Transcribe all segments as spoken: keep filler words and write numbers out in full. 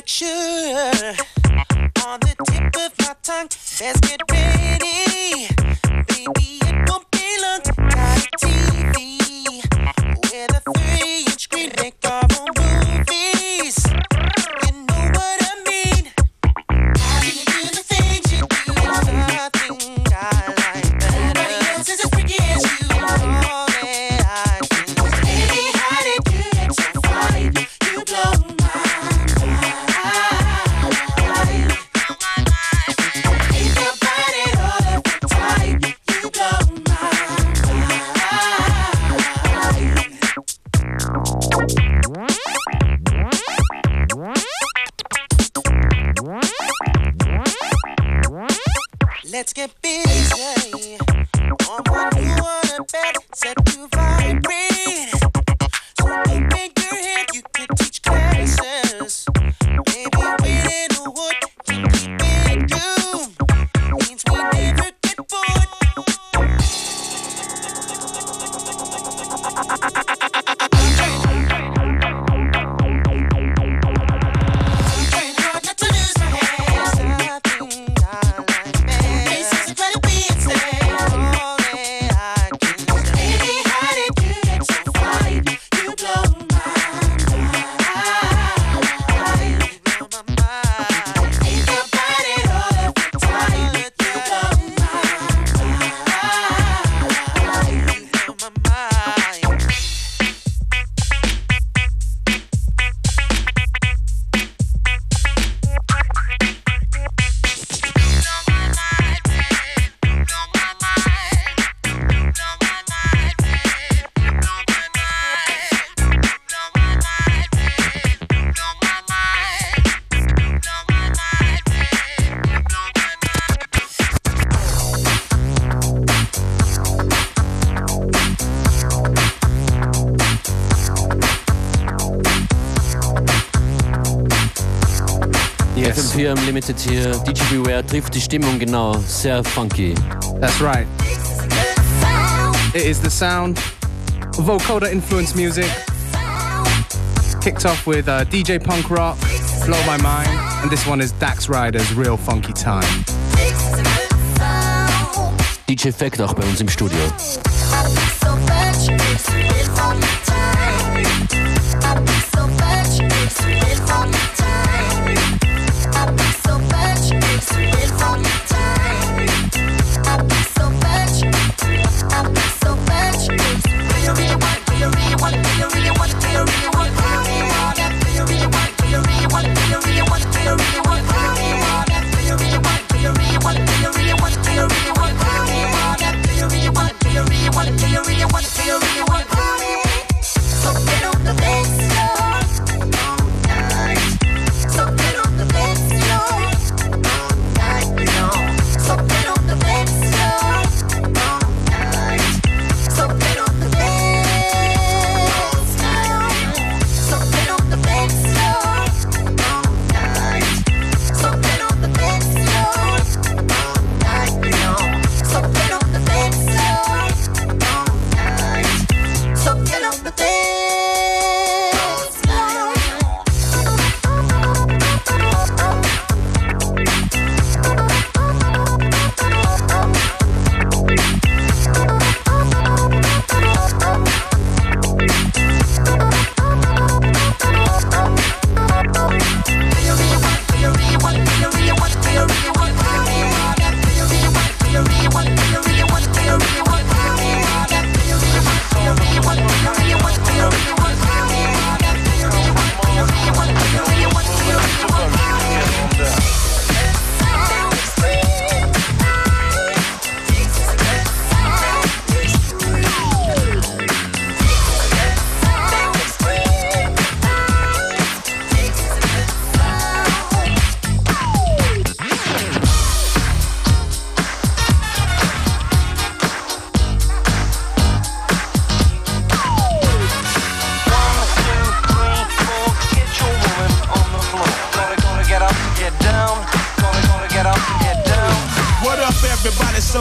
Conjecture on the tip of my tongue. Let's get ready, baby. It won't be long till I T V with a three-inch screen make our own movies. You know what I mean? How you do the things you do? I think I like better. Nobody else is as pretty as you. All that I do. Baby, how did you get so funny? You blow. Let's get busy on what you wanna bet, set to vibrate. So you make your head, you can teach classes. Baby, win in a wood, can keep it cool. Means we never get bored. Hier im Limited hier, D J Beaware trifft die Stimmung genau, sehr funky. That's right. It is the sound of vocoder influenced music. Kicked off with uh, D J Punk Rock, Blow My Mind, and this one is Dax Ryder's Real Funky Time. D J Effect auch bei uns im Studio. Do you really want?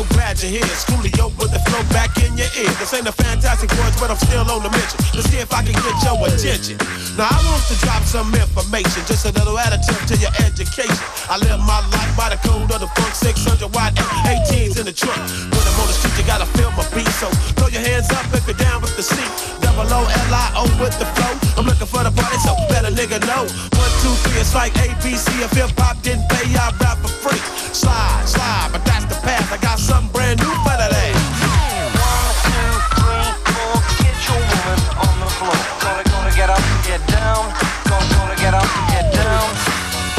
so glad you're here. It's Coolio with the flow back in your ear. This ain't a fantastic voice, but I'm still on the mission. Let's see if I can get your attention. Now I want to drop some information, just a little additive to your education. I live my life by the code of the funk, six hundred watt eighteens in the trunk. When I'm on the street, you gotta feel my beat. So throw your hands up if you're down with the seat. Double O L I O with the flow. I'm looking for the party, so let a nigga know. One, two, three, it's like A B C. If hip hop didn't pay, I rap for free. Slide, slide, but that's the path. I got something brand new for today. One, two, three, four. Get your woman on the floor. Gonna, gonna get up and get down. Gonna, gonna get up and get down.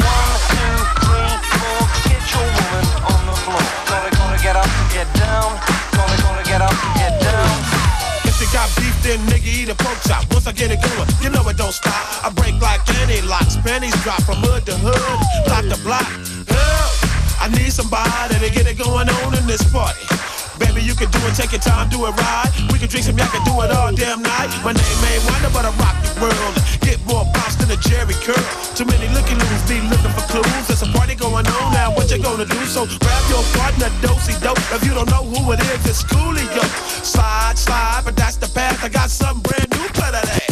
One, two, three, four. Get your woman on the floor. Gonna, gonna get up and get down. Gonna, gonna get up and get down. If you got beef, then nigga eat a pork chop. Once I get it going, you know it don't stop. I break like any locks. Panties drop from hood to hood, block to block. I need somebody to get it going on in this party. Baby, you can do it, take your time, do it right. We can drink some, y'all can do it all damn night. My name ain't Wonder, but I rock the world. Get more bounce than a Jerry curl. Too many looky-loos be looking for clues. There's a party going on now, what you gonna do? So grab your partner, do-si-do. If you don't know who it is, it's Coolio. Slide, slide, but that's the path. I got something brand new for today.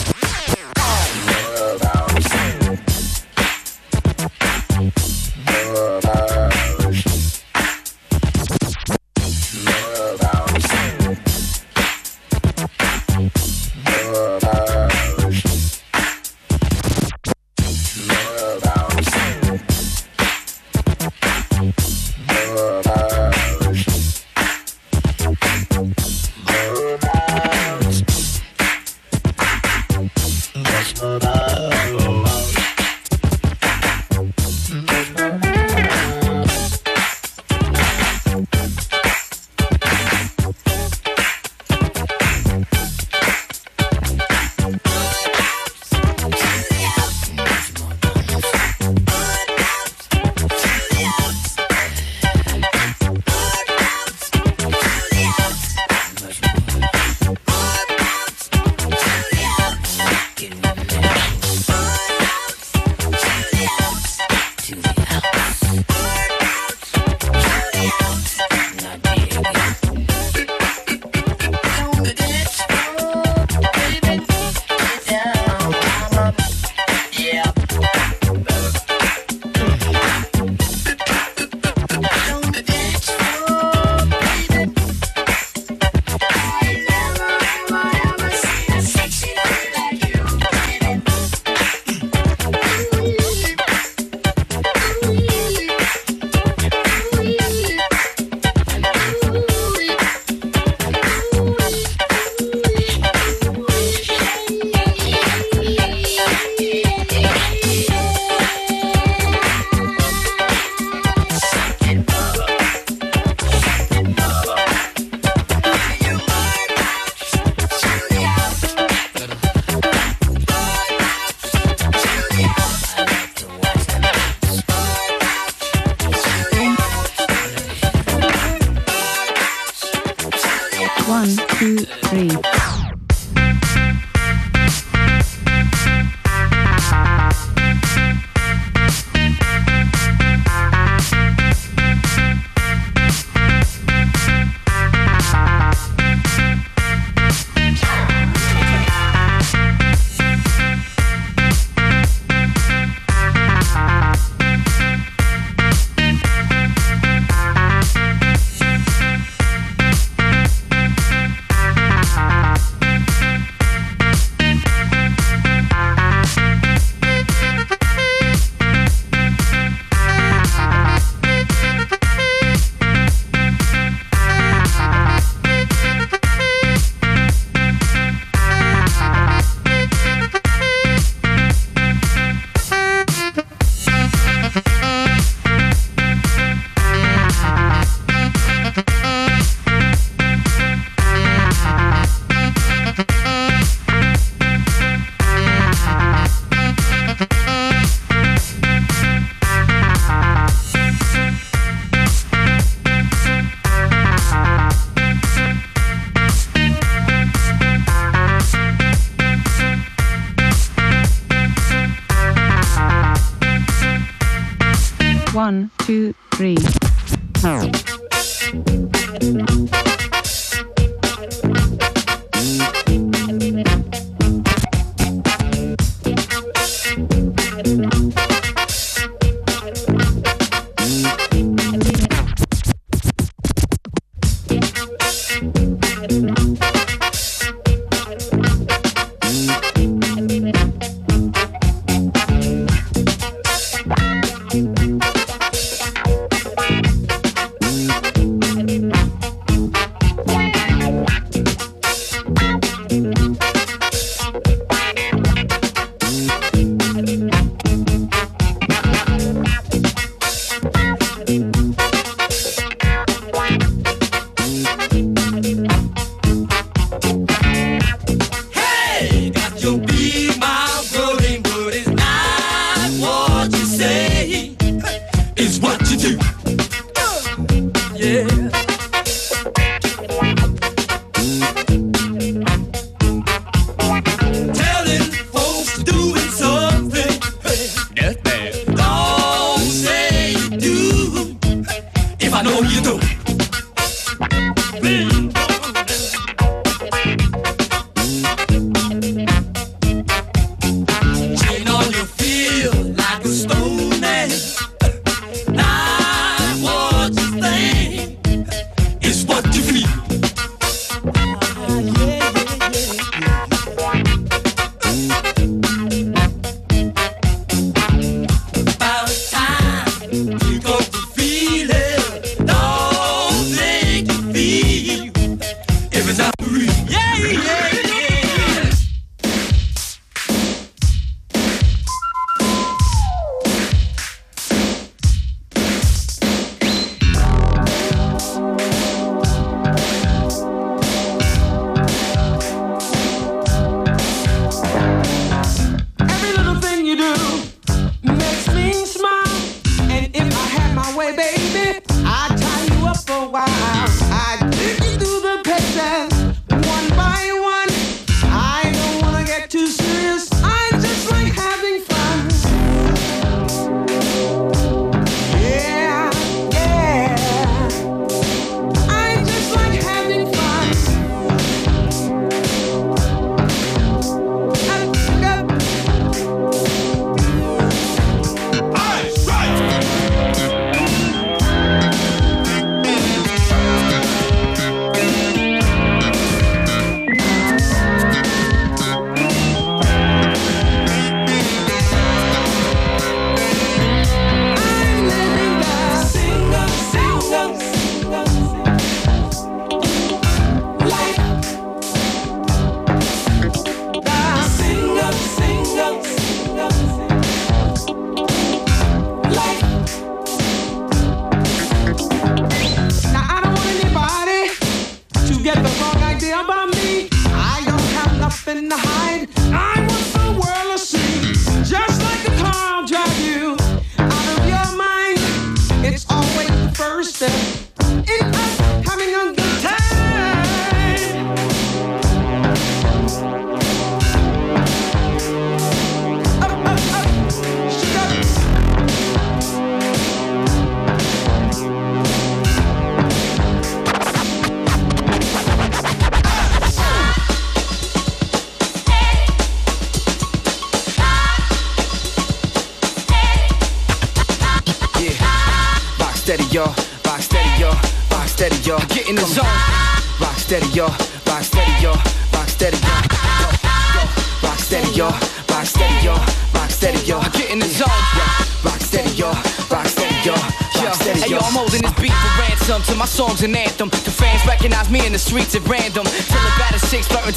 One, two, three.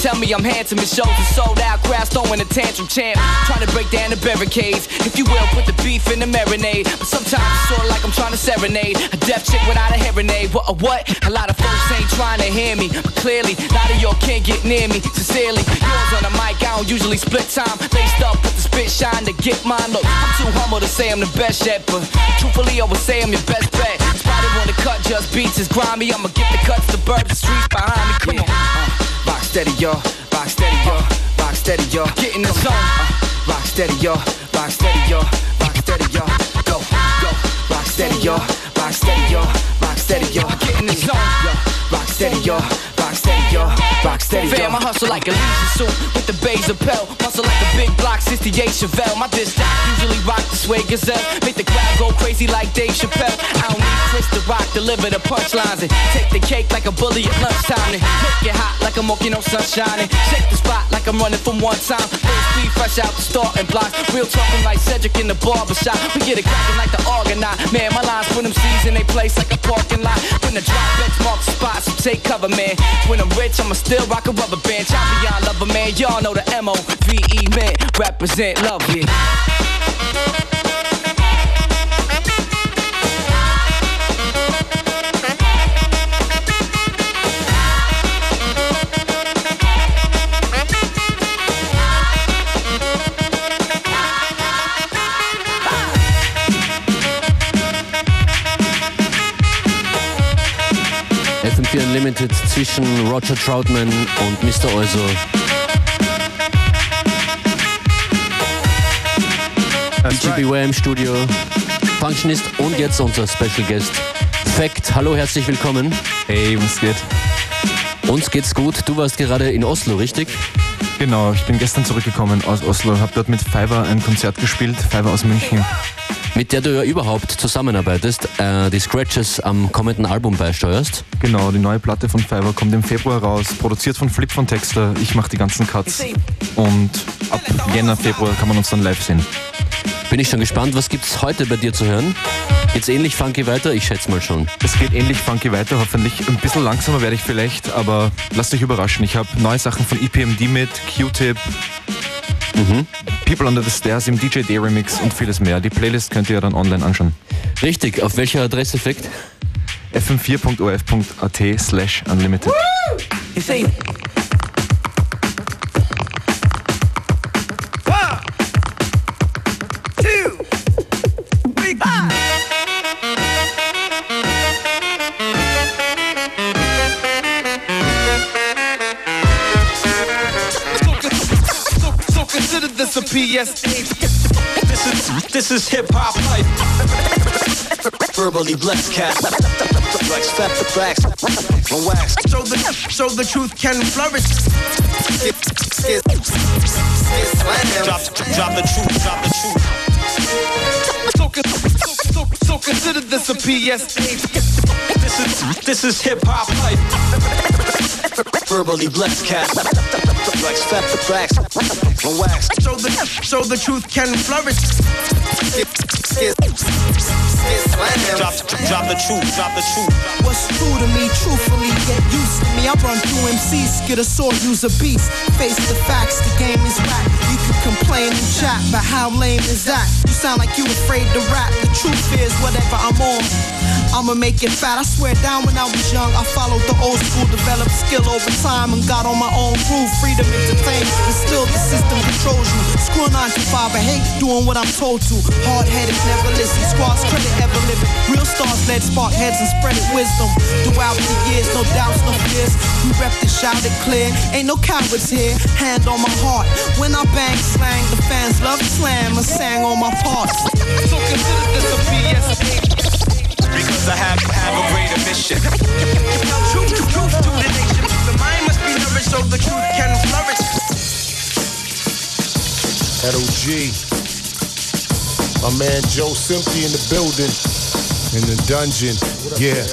Tell me I'm handsome, it shows the sold out crowds throwing a tantrum champ. Trying to break down the barricades, if you will, put the beef in the marinade. But sometimes it's sort of like I'm trying to serenade a deaf chick without a hearing aid. What a what? A lot of folks ain't trying to hear me, but clearly, a lot of y'all can't get near me. Sincerely, yours on the mic, I don't usually split time. Laced up with the spit shine to get mine. Look, I'm too humble to say I'm the best yet, but truthfully, I would say I'm your best bet. Spotted on the cut, just beats is grimy. I'ma get the cuts, the burbs, the streets behind me. Come on. Uh. Rock steady, y'all. Rock steady, y'all. Rock steady, y'all. Get in the zone. Uh, rock steady, y'all. Rock steady, y'all. Rock steady, y'all. Go, go. Rock steady, y'all. rock steady, yo, rock steady, yo. Get in the zone, yo, rock steady, yo, rock steady, yo, rock steady, yo. Fam, I hustle like a legion suit with the Baser Pell. Muscle like a big block sixty-eight Chevelle. My diss track usually rock the sway gazelle. Make the crowd go crazy like Dave Chappelle. I don't need Chris to rock, deliver the punchlines and take the cake like a bully at lunchtime. And make it hot like I'm walking on sunshine and shake the spot like I'm running from one time. Full speed fresh out the starting blocks. Real talking like Cedric in the barbershop. We get it cracking like the Argonaut. Man, my lines put them C's in they place like a parking lot. When the drop bets mark the spots, so take cover, man. When I'm rich, I'ma still rock a rubber band. Chop beyond lover, man. Y'all know the M O V E man. Represent love, yeah. F M vier Unlimited zwischen Roger Troutman und Mister Also. D J Beaware im Studio, Functionist und jetzt unser Special Guest Fact. Hallo, herzlich willkommen. Hey, was geht? Uns geht's gut. Du warst gerade in Oslo, richtig? Genau, ich bin gestern zurückgekommen aus Oslo, habe dort mit Fiverr ein Konzert gespielt, Fiverr aus München. Mit der du ja überhaupt zusammenarbeitest, äh, die Scratches am kommenden Album beisteuerst. Genau, die neue Platte von Fiverr kommt im Februar raus, produziert von Flip von Texter, ich mache die ganzen Cuts und ab Jänner, Februar kann man uns dann live sehen. Bin ich schon gespannt, was gibt's heute bei dir zu hören? Geht's ähnlich funky weiter? Ich schätze mal schon. Es geht ähnlich funky weiter, hoffentlich. Ein bisschen langsamer werde ich vielleicht, aber lasst euch überraschen. Ich habe neue Sachen von E P M D mit, Q-Tip, mhm. People Under The Stairs im D J Day Remix und vieles mehr. Die Playlist könnt ihr ja dann online anschauen. Richtig, auf welcher Adresse Fact? f m vier punkt o f punkt a t slash unlimited. P S A. This is this is hip hop life. Verbally blessed cat. Flex, flex, flex, wax. So the so the truth can flourish. Drop, drop the truth, drop the truth. So, so, so consider this a P S A. This is this is hip hop life. Verbally blessed cat. Flex, flex, flex, wax. So the, so the truth can flourish. Drop, drop the truth, drop the truth. What's true to me, truthfully, get used to me. I run through M Cs, get a sword, use a beast. Face the facts, the game is whack. You can complain and chat, but how lame is that? You sound like you afraid to rap. The truth is, whatever I'm on, I'ma make it fat. I swear down when I was young, I followed the old school, developed skill over time, and got on my own groove. Freedom is the thing, but still the system controls you. Score nine to five, I hate doing what I'm told to. Hard-headed, never listen, squads credit, ever living. Real stars led, spark heads and spreaded wisdom. Throughout the years, no doubts, no fears. We repped and shouted clear, ain't no cowards here. Hand on my heart, when I bang slang, the fans love slam, I sang on my parts. So consider this a P S A, because I have to have a greater mission. Truth to truth to the nation, the mind must be nourished so the truth can flourish. L O G. My man Joe Simpy in the building, in the dungeon, yeah.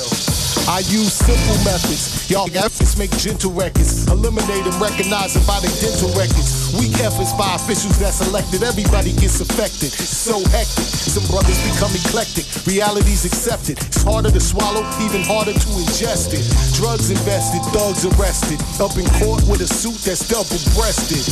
I use simple methods, y'all efforts make gentle records. Eliminate them, recognize them by the dental records. Weak efforts by officials that's elected, everybody gets affected. It's so hectic, some brothers become eclectic. Reality's accepted, it's harder to swallow, even harder to ingest it. Drugs invested, thugs arrested, up in court with a suit that's double-breasted.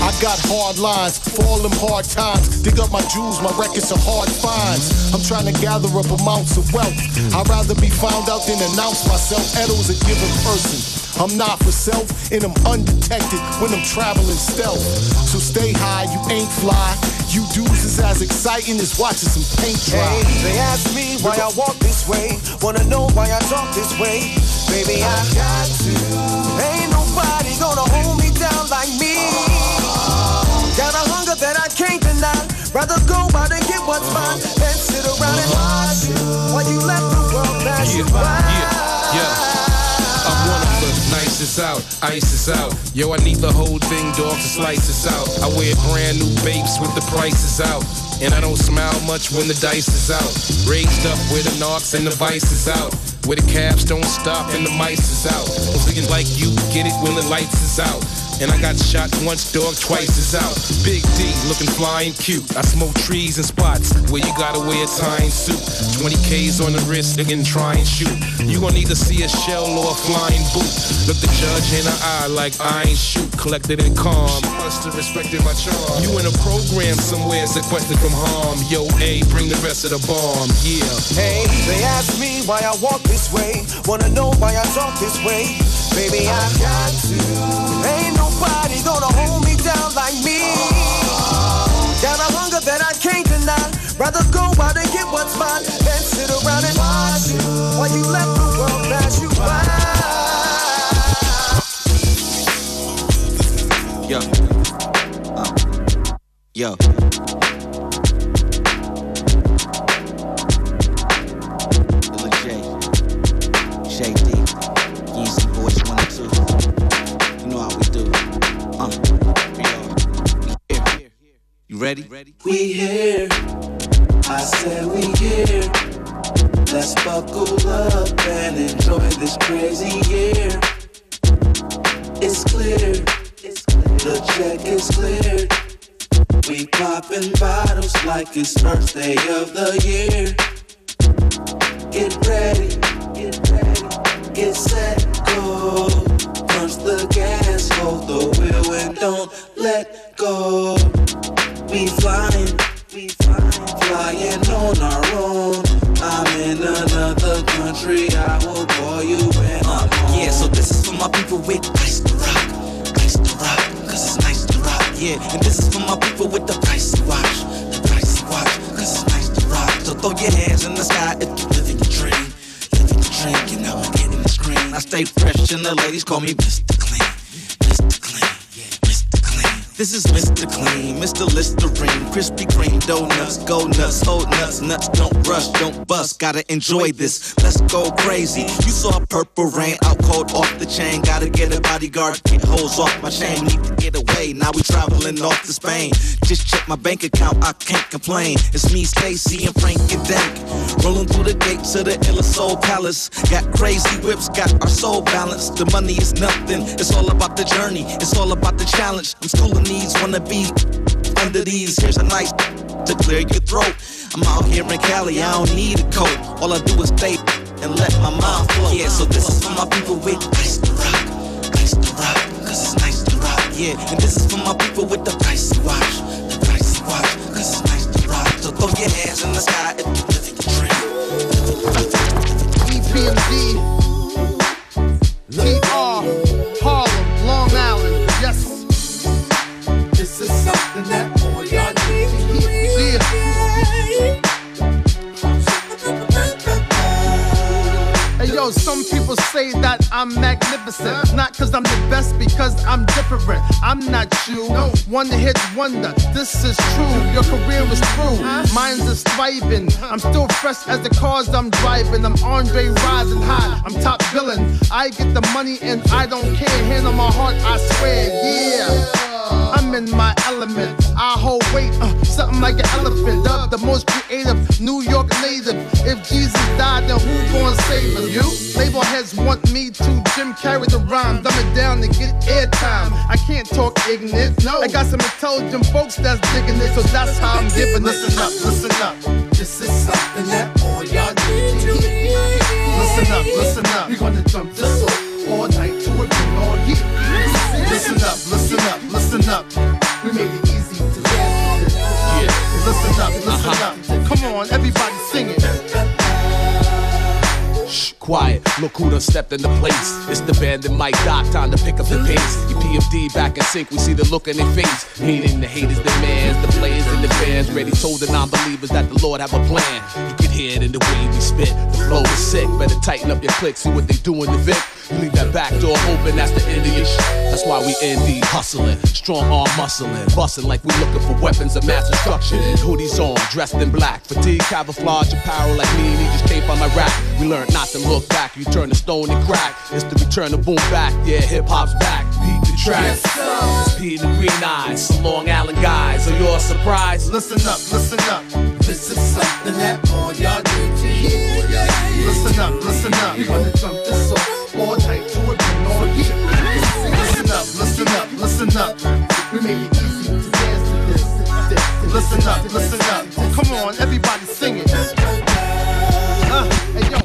I got hard lines for all them hard times. Dig up my jewels, my records are hard finds. I'm trying to gather up amounts of wealth. I'd rather be found out than announce myself. Edo's a given person, I'm not for self, and I'm undetected when I'm traveling stealth. So stay high, you ain't fly. You dudes is as exciting as watching some paint dry. Hey, they ask me why I walk this way, wanna know why I talk this way. Baby, I got to. Ain't nobody gonna hold me down like me. Got a hunger that I can't deny. Rather go out and get what's mine than sit around and watch you while you left the yeah, yeah, yeah. I'm one of the nicest out, ice is out. Yo, I need the whole thing, dog, to slice us out. I wear brand new vapes with the prices out. And I don't smile much when the dice is out. Raised up where the narcs and the vice is out. Where the cabs don't stop and the mice is out. Those niggas like you get it when the lights is out. And I got shot once, dog, twice is out. Big D, looking fly and cute. I smoke trees and spots where you gotta wear a tie and suit. twenty K's on the wrist, nigga, and try and shoot. You gon' either see a shell or a flying boot. Look the judge in the eye like I ain't shoot. Collected and calm. She must have respected my charm. You in a program somewhere sequestered from harm. Yo, A, bring the rest of the bomb, yeah. Hey, they ask me why I walk this way. Wanna know why I talk this way. Baby, I got to. Ain't nobody gonna hold me down like me. Got a hunger that I can't deny. Rather go out and get what's mine than sit around and watch you while you let the world pass you by. Yo, uh. yo. Little J, J D. Ready? We here, I said we here. Let's buckle up and enjoy this crazy year. It's clear, the check is cleared. We poppin' bottles like it's first day of the year. Get ready, get ready, get set, go. Punch the gas, hold the wheel and don't let go. We flying, we flying, flying on our own. I'm in another country, I will call you when uh, I'm home. Yeah, so this is for my people with price to rock, price to rock, cause it's nice to rock, yeah. And this is for my people with the price to watch, the price to watch, cause it's nice to rock. So throw your hands in the sky if you're living your dream, living your dream, you know, getting the screen. I stay fresh and the ladies call me Mister Clean. This is Mister Clean, Mister Listerine, Krispy Kreme, donuts, go nuts, hold nuts, nuts, don't rush, don't bust, gotta enjoy this, let's go crazy. You saw Purple Rain, out cold, off the chain, gotta get a bodyguard, get hoes off my chain, need to get away, now we traveling off to Spain, just check my bank account, I can't complain, it's me, Stacy, and Frank and Dank, rolling through the gates of the Illa Soul Palace, got crazy whips, got our soul balanced, the money is nothing, it's all about the journey, it's all about the challenge, I'm schooling needs wanna be under these. Here's a nice to clear your throat. I'm out here in Cali, I don't need a coat. All I do is stay and let my mind flow. Yeah, so this is for my people with price to rock, price to rock, cause it's nice to rock. Yeah, and this is for my people with the price to watch, the price to watch, cause it's nice to rock. So throw your hands in the sky if you're living your dream. E P M D, we are Harlem, Long Island, yes. This is something that all y'all need to hear. Yeah. Hey yo, some people say that I'm magnificent. Not cause I'm the best, because I'm different. I'm not you. No. One hit wonder. This is true. Your career is through. Mine's is thriving. I'm still fresh as the cars I'm driving. I'm Andre rising high. I'm top villain. I get the money and I don't care. Hand on my heart, I swear. Yeah. I'm in my element, I hold weight, uh, something like an elephant. Dub the most creative New York native. If Jesus died, then who gon' save us? You? Label heads want me to Jim Carrey the rhymes. I'm it down to get airtime. I can't talk ignorant. No, I got some intelligent folks that's digging it, so that's how I'm giving it. Listen up, listen up. This is something that all y'all need to hear. Listen up, listen up. We gonna jump this up all night to it all year. Listen up, listen up, listen up. We made it easy to listen. Yeah. Listen up, listen uh-huh. up. Come on, everybody sing it. Shh, quiet, look who done stepped in the place. It's the band and Mike Doc, time to pick up the pace. E P M D back in sync, we see the look in their face. Hating the haters, the mans, the players and the fans. Ready told the non-believers that the Lord have a plan. You can hear it in the way we spit. The flow is sick, better tighten up your click, see what they do in the Vic. You leave that back door open, that's the end of your shit. That's why we N D hustling, strong arm muscling, busting like we looking for weapons of mass destruction. Hoodies on, dressed in black, fatigue, camouflage, apparel like me and he just came from Iraq. We learned not to look back, you turn the stone and crack. It's the return of boom back, yeah, hip hop's back. Beat the track. It's P and the Green Eyes, some Long Island guys. Are you all surprised? Listen up, listen up. This is something that all y'all need to hear. Listen up, listen up. We're gonna jump this off all night to a bit more. Listen up, listen up, listen up. We make it easy to dance to this. this. Listen up, listen up. Come on, everybody sing it. Uh, hey yo.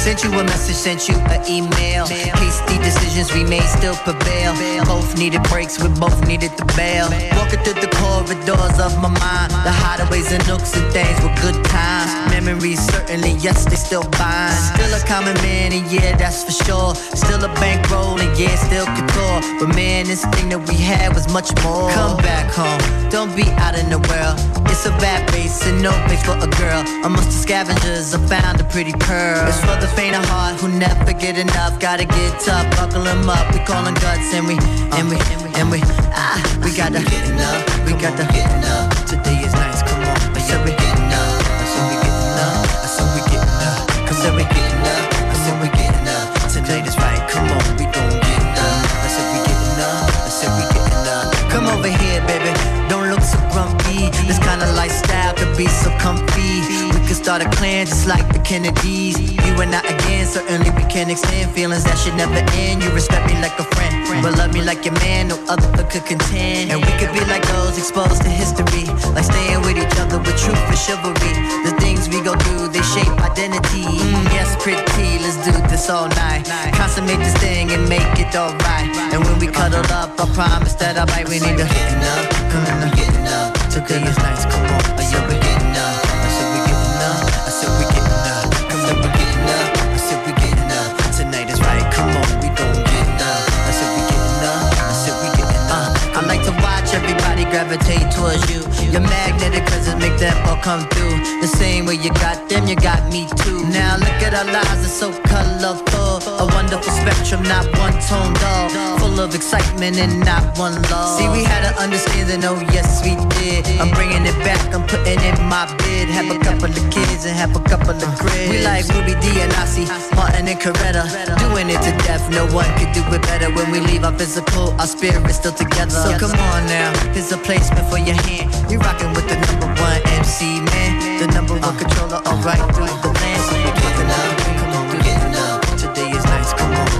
Sent you a message, sent you an email. Case the decisions we made still prevail. Both needed breaks, we both needed the bail. Walking through the corridors of my mind, the hideaways and nooks and things were good times. Memories certainly, yes, they still bind. Still a common man, and yeah, that's for sure. Still a bankroll, and yeah, still couture. But man, this thing that we had was much more. Come back home, don't be out in the world. It's a bad place and no place for a girl. Amongst the scavengers, I found a pretty pearl. It's for the faint of heart who never get enough. Gotta get tough, buckle them up. We callin' guts and we, and we, and we, and we, ah, we gotta get enough. We gotta get enough. Today is nice, come on. I said we gettin' up. I said we gettin' up. I said we gettin' up. I said we gettin' up. I said we gettin' up. Today is right, come on. We gon' get up. I said we gettin' up. I said we gettin' up. Come over here, baby. Don't look so grumpy. This kind of lifestyle could be so comfy. We could start a clan just like the Kennedys. You and I again, certainly we can extend feelings that should never end. You respect me like a friend, but love me like your man, no other could contend. And we could be like those exposed to history, like staying with each other with truth and chivalry. The things we go through, they shape identity. Mm, yes, pretty, let's do this all night. Consummate this thing and make it all right. And when we cuddle up, I promise that I might. We need to get up, come on, get up. Today is nice, come on. I said we getting up. I said we getting up. I said we getting up. I said we getting up. I said we getting up. Tonight is right, come on, we gon' get up. I said we getting up. I said we getting up. I like to watch everybody gravitate towards you. Your magnetic presence make that all come through. The same way you got them, you got me too. Now look at our lives, it's so colorful. A wonderful spectrum, not one tone dull. Full of excitement and not one love. See, we had an understanding, oh yes we did. I'm bringing it back, I'm putting in my bid. Have a couple of kids and have a couple of grids. We like Ruby D and Ossie, Martin and Coretta. Doing it to death, no one could do it better. When we leave our physical, our spirit's still together. So come on now, here's a placement for your hand. You rockin' with the number one M C, man. The number one controller, all right through the land. So you're giving up, come on, we're getting up. Today is nice, come on.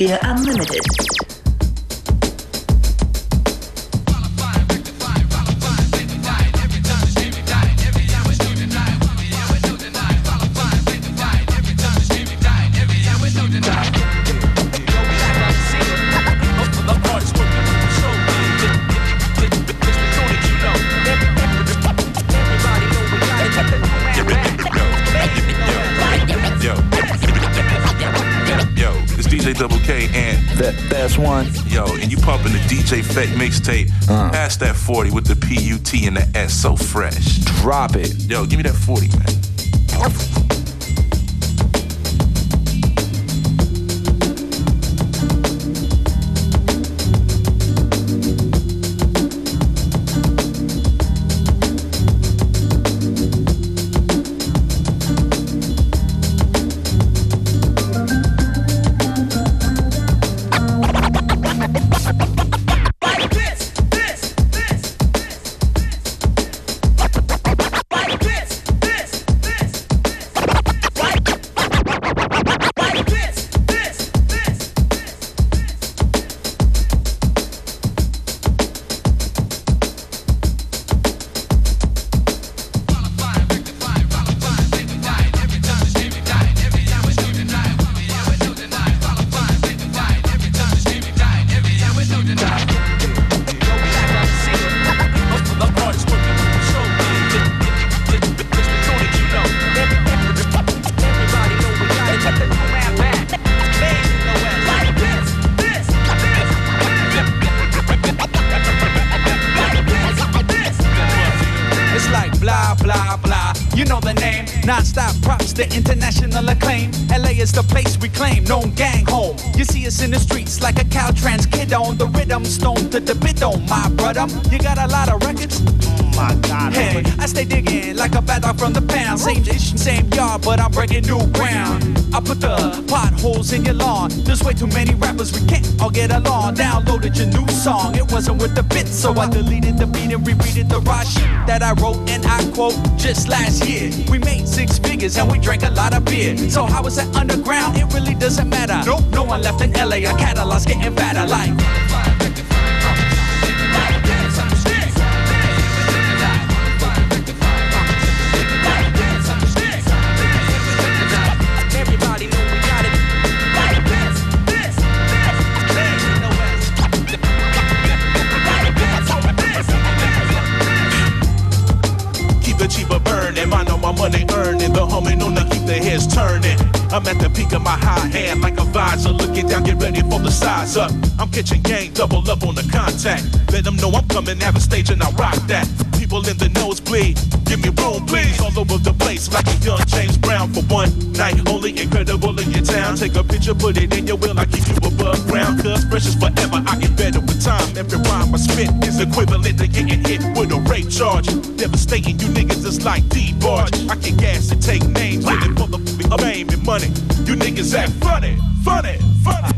Wir Unlimited. One. Yo, and you pumping the D J Effect mixtape. Uh. Pass that forty with the P U T and the S, so fresh. Drop it. Yo, give me that forty, man. know the name. Non-stop props to international acclaim. L A is the place we claim, known gang home. You see us in the streets like a Caltrans kid on the rhythm, stone to the biddle, my brother. You got a lot of records? Oh my God. Hey, I stay digging like a bad dog from the pound. Same ish, same yard, but I'm breaking new ground. I put the potholes in your lawn. There's way too many rappers, we can't all get along. Downloaded your new song, it wasn't with the bit, so I deleted the beat and rereaded the raw shit that I wrote and I quote just last year. We made six figures and we drank a lot of beer. So how is that underground? It really doesn't matter. Nope, no one left in L A. Our catalog's getting fatter like. I know my money earning, the homie known I keep their heads turning. I'm at the peak of my high hand like a visor, looking down, get ready for the size up. I'm catching gang, double up on the contact. Let them know I'm coming, have a stage and I rock that. People in the nosebleed, give me room please. All over the place like a young James Brown for one night. Only incredible in your town. Take a picture, put it in your will, I keep you above ground. Cause precious forever, I get better with time. Every rhyme I spit is equivalent to getting hit with a rape charge. Devastating you niggas, it's like D. Barge. I can gas and take names, wow. And pull the f***ing fame and money. You niggas act funny, funny, funny.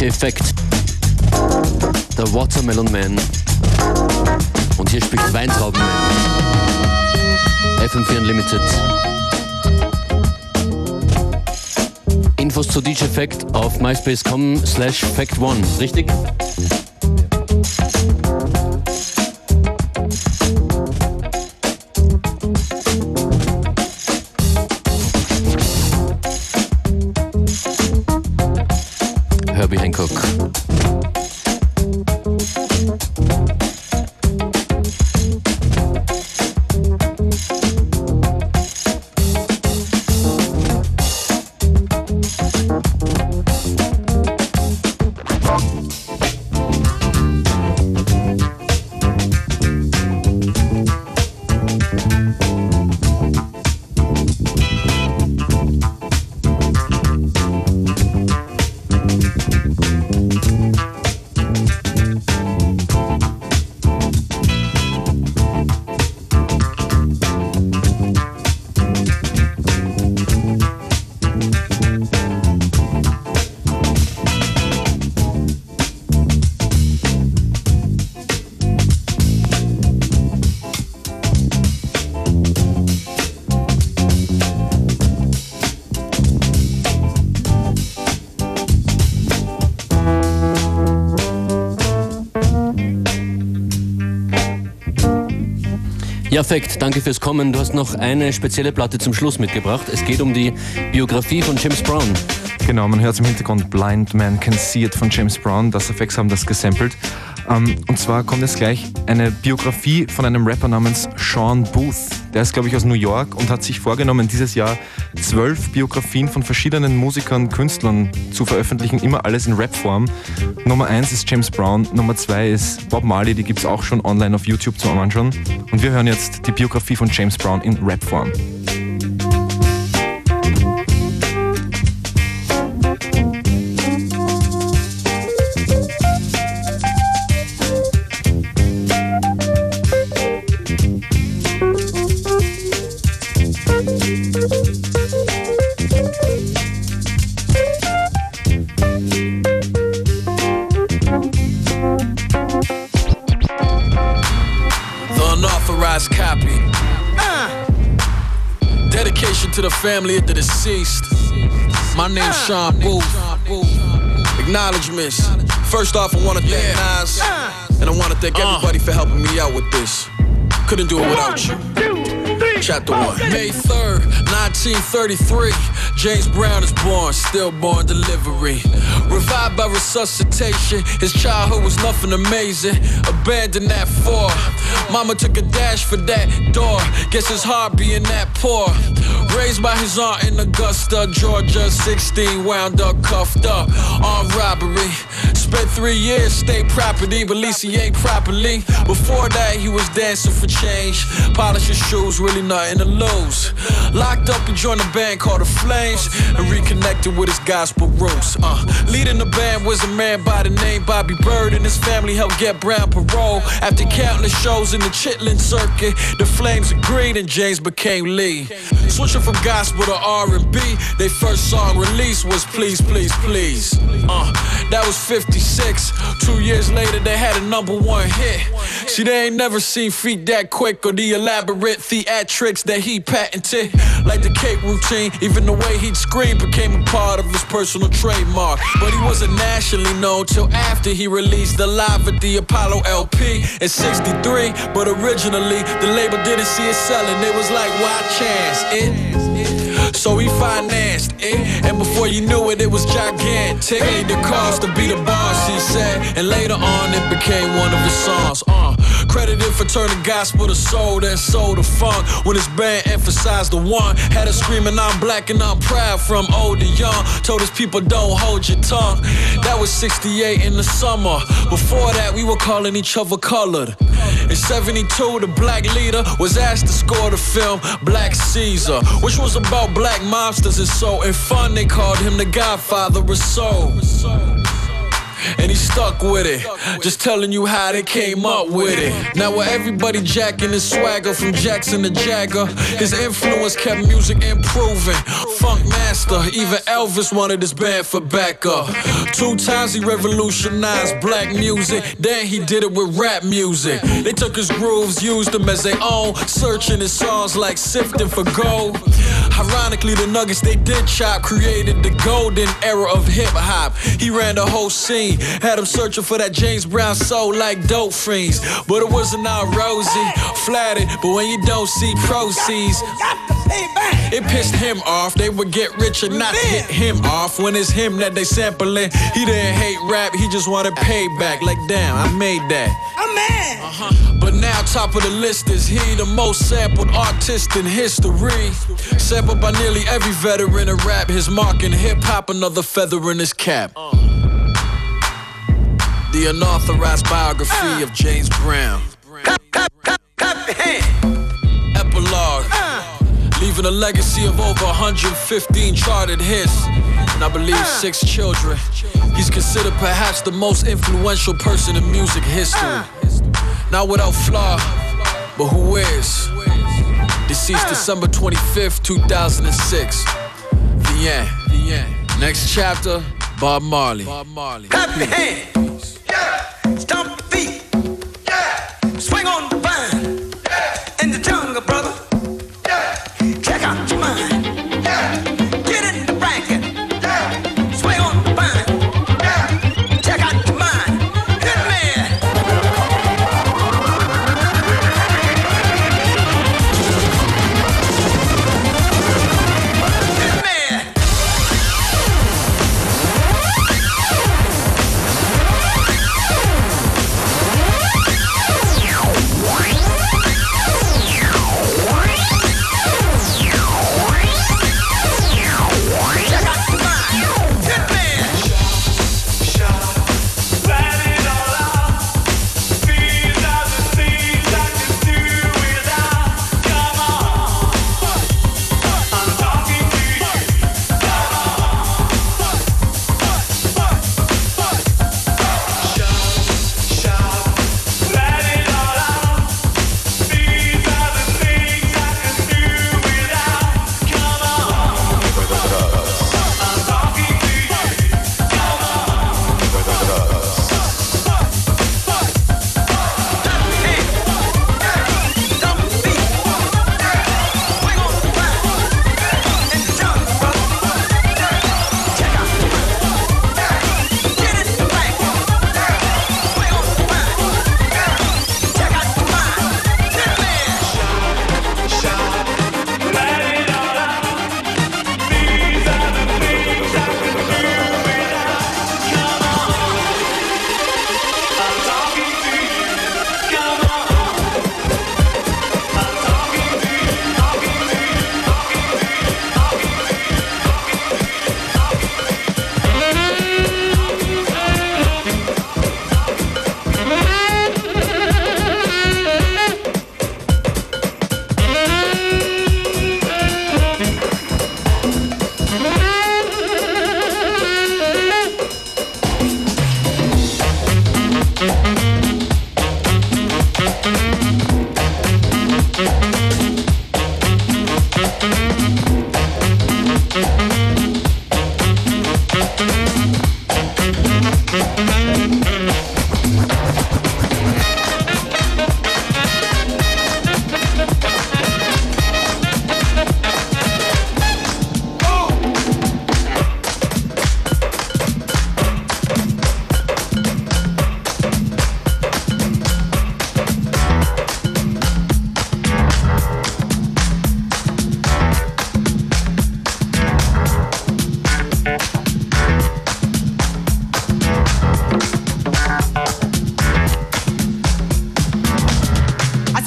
Effekt, der Watermelon Man, und hier spielt Weintrauben Man. F M vier Unlimited. Infos zu D J Effekt auf myspace dot com slash fact one, richtig? Ja, Effect, danke fürs Kommen. Du hast noch eine spezielle Platte zum Schluss mitgebracht. Es geht um die Biografie von James Brown. Genau, man hört im Hintergrund Blind Man Can See It von James Brown. Das Effects haben das gesampelt. Um, und zwar kommt jetzt gleich eine Biografie von einem Rapper namens Sean Booth. Der ist, glaube ich, aus New York und hat sich vorgenommen, dieses Jahr zwölf Biografien von verschiedenen Musikern, Künstlern zu veröffentlichen, immer alles in Rapform. Nummer eins ist James Brown, Nummer zwei ist Bob Marley, die gibt es auch schon online auf YouTube zum Anschauen. Und wir hören jetzt die Biografie von James Brown in Rapform. To the family of the deceased. My name's Sean Booth. Acknowledgements. First off, I wanna thank Nas, and I wanna thank everybody for helping me out with this. Couldn't do it without you. Chapter one. May third, nineteen thirty-three. James Brown is born, stillborn delivery. Revived by resuscitation, his childhood was nothing amazing. Abandoned at four. Mama took a dash for that door. Guess it's hard being that poor. Raised by his aunt in Augusta, Georgia, sixteen, wound up, cuffed up, armed robbery. Spent three years, state property, but at least he ain't properly. Before that, he was dancing for change. Polished his shoes, really nothing to lose. Locked up and joined a band called The Flames and reconnected with his gospel roots. Uh, leading the band was a man by the name Bobby Byrd, and his family helped get Brown parole. After countless shows in the Chitlin' Circuit, The Flames agreed and James became lead. Switching from gospel to R and B, their first song released was Please, Please, Please. Uh, that was fifty-six. Two years later, they had a number one hit. See, they ain't never seen feet that quick or the elaborate theatrics that he patented. Like the cake routine, even the way he'd scream became a part of his personal trademark. But he wasn't nationally known till after he released the Live at the Apollo L P in sixty-three. But originally, the label didn't see it selling. It was like, why chance it? So he financed it, and before you knew it, it was gigantic. Paid the cost to be the boss, he said, and later on, it became one of his songs. Uh, credited for turning gospel to soul, then soul to funk. When his band emphasized the one, had us screaming, I'm black and I'm proud, from old to young. Told his people, don't hold your tongue. That was sixty-eight in the summer. Before that, we were calling each other colored. In seventy-two, the black leader was asked to score the film Black Caesar, which was about black mobsters and soul and fun. They called him the Godfather of soul, and he stuck with it. Just telling you how they came up with it. Now with everybody jacking his swagger, from Jackson to Jagger, his influence kept music improving. Funk master, even Elvis wanted his band for backup. Two times he revolutionized black music, then he did it with rap music. They took his grooves, used them as their own, searching his songs like sifting for gold. Ironically, the nuggets they did chop created the golden era of hip-hop. He ran the whole scene, had him searching for that James Brown soul like dope fiends. But it wasn't all rosy, flattered, but when you don't see proceeds, it pissed him off. They would get rich and not hit him off. When it's him that they sampling, he didn't hate rap, he just wanted payback. Like, damn, I made that. I'm mad. Uh-huh. But now top of the list is he, the most sampled artist in history. Sampled by nearly every veteran of rap, his mark in hip-hop, another feather in his cap. Uh. The unauthorized biography uh. of James Brown. Cup, cup, cup, cup the hand. Epilogue. Uh. Leaving a legacy of over one hundred fifteen charted hits, and I believe six children. He's considered perhaps the most influential person in music history. Not without flaw, but who is? Deceased December twenty-fifth, two thousand six. The end. The end. Next chapter, Bob Marley. Bob Marley. Clap your hands. Yeah. Stomp your feet. Yeah. Swing on the vine. Yeah. In the jungle, brother. Yeah. Check out your mind. Yeah. Get in the bracket. Yeah. Swing on the vine. Yeah. Check out your mind. Good man.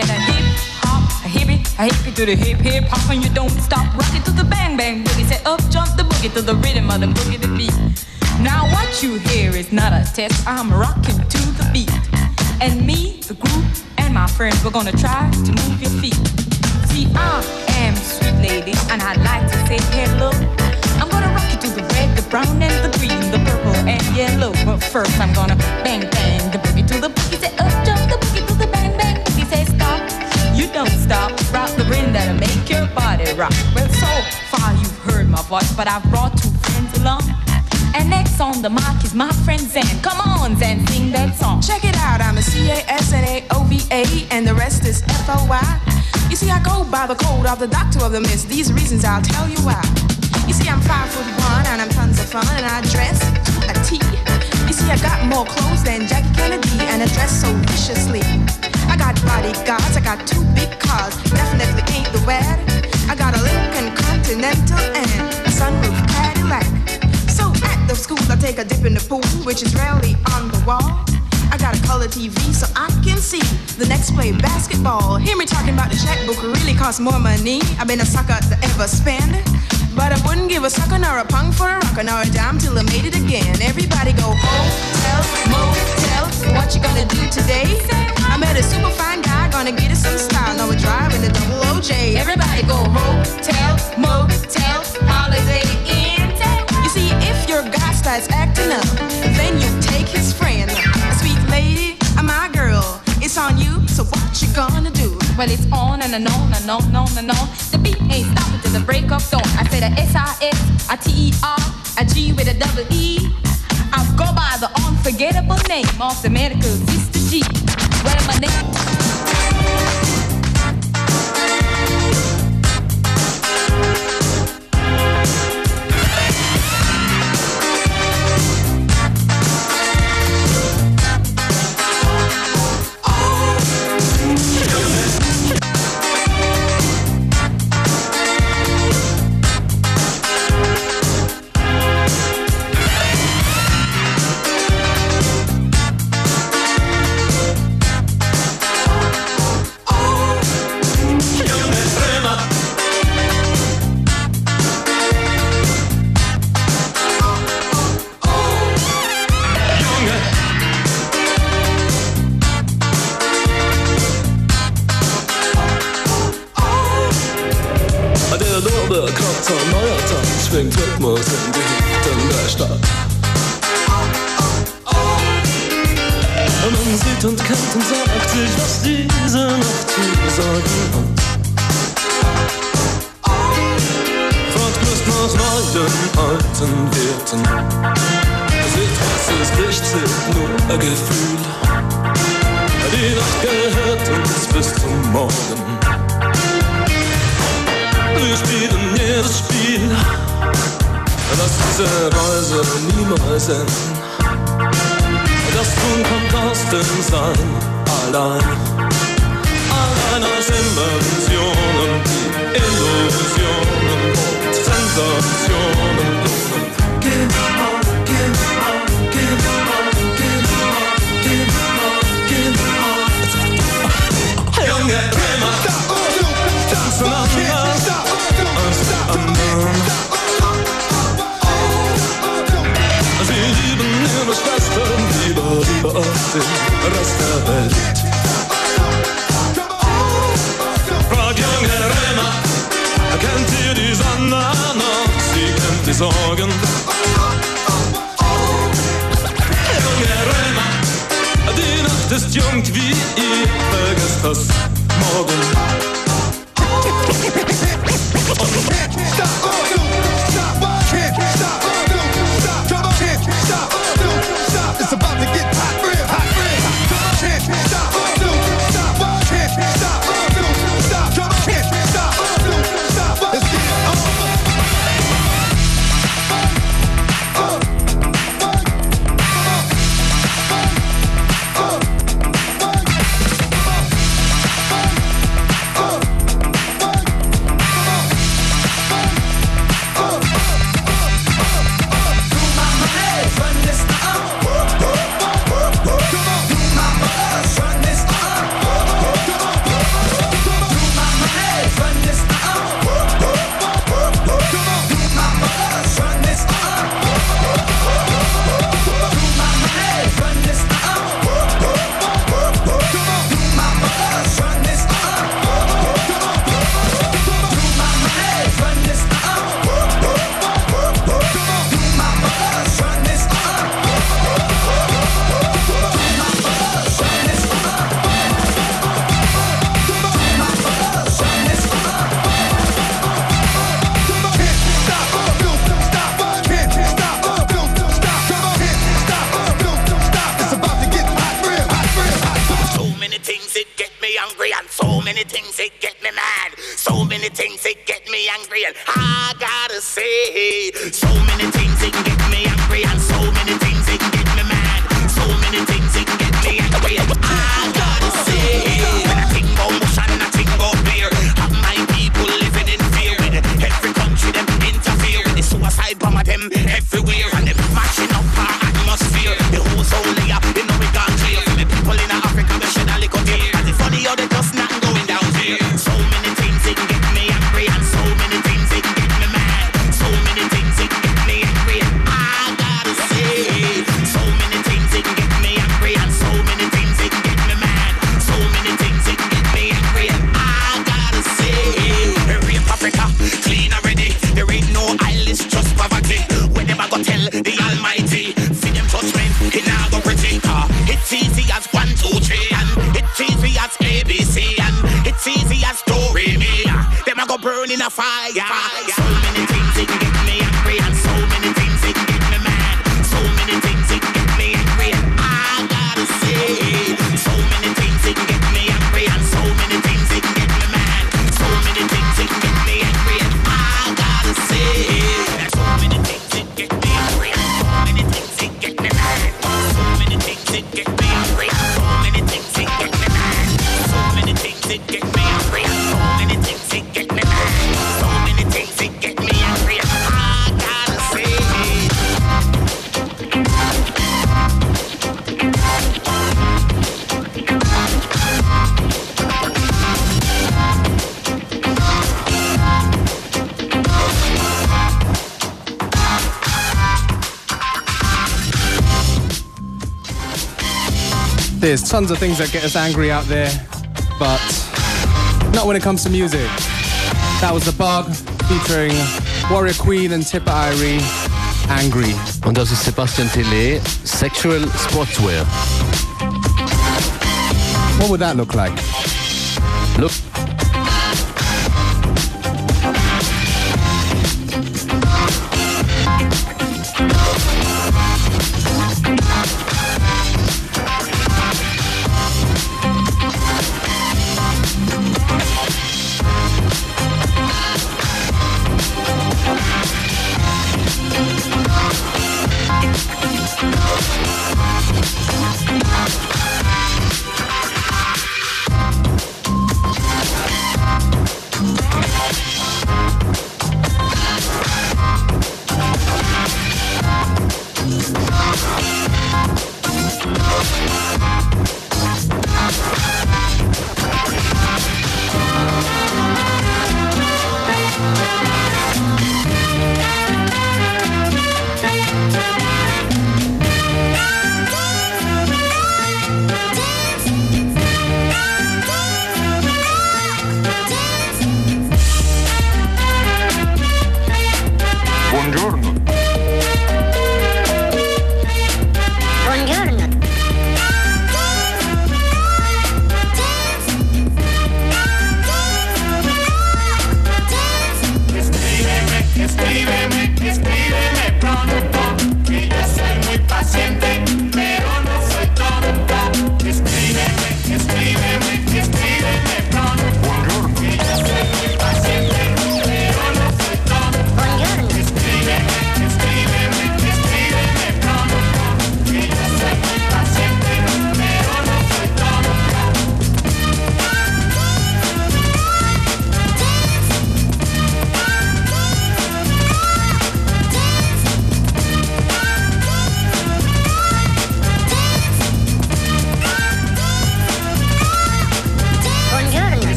and a hip hop, a hippie, a hippie to the hip hip hop, and you don't stop rocking to the bang bang boogie. Say up jump the boogie to the rhythm of the boogie the beat. Now what you hear is not a test. I'm rocking to the beat, and me, the group, and my friends, we're gonna try to move your feet. See, I am sweet lady, and I like to say hello. I'm gonna rock you to the red, the brown, and the green, the purple, and yellow. But first, I'm gonna bang bang the boogie to the boogie. Say up jump the boogie to the bang bang boogie. Say stop, you don't stop. Rock the rhythm that'll make your body rock. Well, so far you've heard my voice, but I've brought two friends along. And next on the mic is my friend Zen. Come on, Zen, sing that song. Check it out, I'm a C A S N A O V A, and the rest is F O Y. You see, I go by the code of the doctor of the mist. These reasons I'll tell you why. You see, I'm five foot one, and I'm tons of fun, and I dress a T. You see, I got more clothes than Jackie Kennedy, and I dress so viciously. I got bodyguards, I got two big cars, definitely ain't the wad. I got a Lincoln Continental and a sunroof Cadillac. So at the school I take a dip in the pool, which is rarely on the wall. I got a color T V so I can see the next play basketball. Hear me talking about the checkbook really costs more money. I've been a sucker to ever spend, but I wouldn't give a sucker nor a punk for a rocker nor a dime till I made it again. Everybody go hotel, motel, what you gonna do today? I met a super fine guy, gonna get us some style. Now we're driving the double O J. Everybody go hotel, motel, holiday in. See, if your guy starts acting up, then you take his friend. Sweet lady, I'm my girl. It's on you, so what you gonna do? Well, it's on and on and on and on and on. The beat ain't stopping till the break of dawn. I said a S I S, a T E R, a G with a double E. I go by the unforgettable name of the medical sister G. Well, my name... me angry, and so many things it get me mad. So many things it get me angry, and I gotta say, so many things it get me angry, and so many things it get me mad. So many things it get me angry, and I gotta say, when I think about motion, I think about fear. Have my people living in fear, with every country them interfere, with the suicide bomber them everywhere, and them mashing up our atmosphere. The whole zone layer, you know it gone clear. The people in Africa, they should all go there. And it's funny how they just not going down there. So many things it get me angry, and so many things it get me mad. So many things it get me angry, and I gotta say, so many things it get me angry, and so many things it get me mad. So many things it get me angry, and I gotta say, rape Africa, clean already. There ain't no island, it's just poverty. When them I go tell the Almighty, see them judgment, it now go pretty. Uh, it's easy as one, two, three, and it's easy as A B C, and it's easy as story me. Uh, them I go burn in a fire. fire. So many things it get me angry, and so many things it get me mad. So many things it get me angry, and I gotta say, so many things it get me angry, and so many things it get me mad. So many things it get me angry, and I gotta say. There's tons of things that get us angry out there, but not when it comes to music. That was The Bug featuring Warrior Queen and Tipper Irie, Angry. Und das ist Sebastian Tellet, Sexual Sportswear. What would that look like? Look.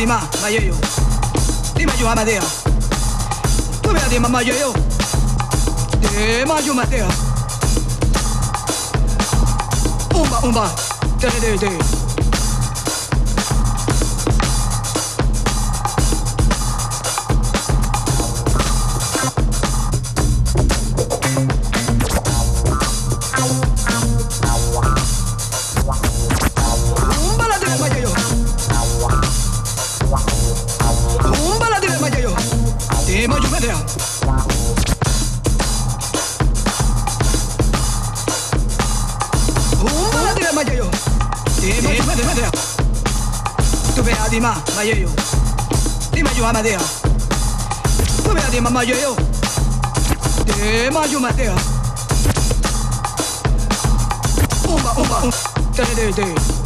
Tima, Mayoyo. Tima yo Amadeo. Tú me Tima Mayoyo. Tima yo Mateo. Umba, umba. Tere, tere, tere. Mayoyo, Tima yo Amadeo. Tú me Tima Mayoyo. Tima yo Mateo. Umba, umba, umba. Te, te, te.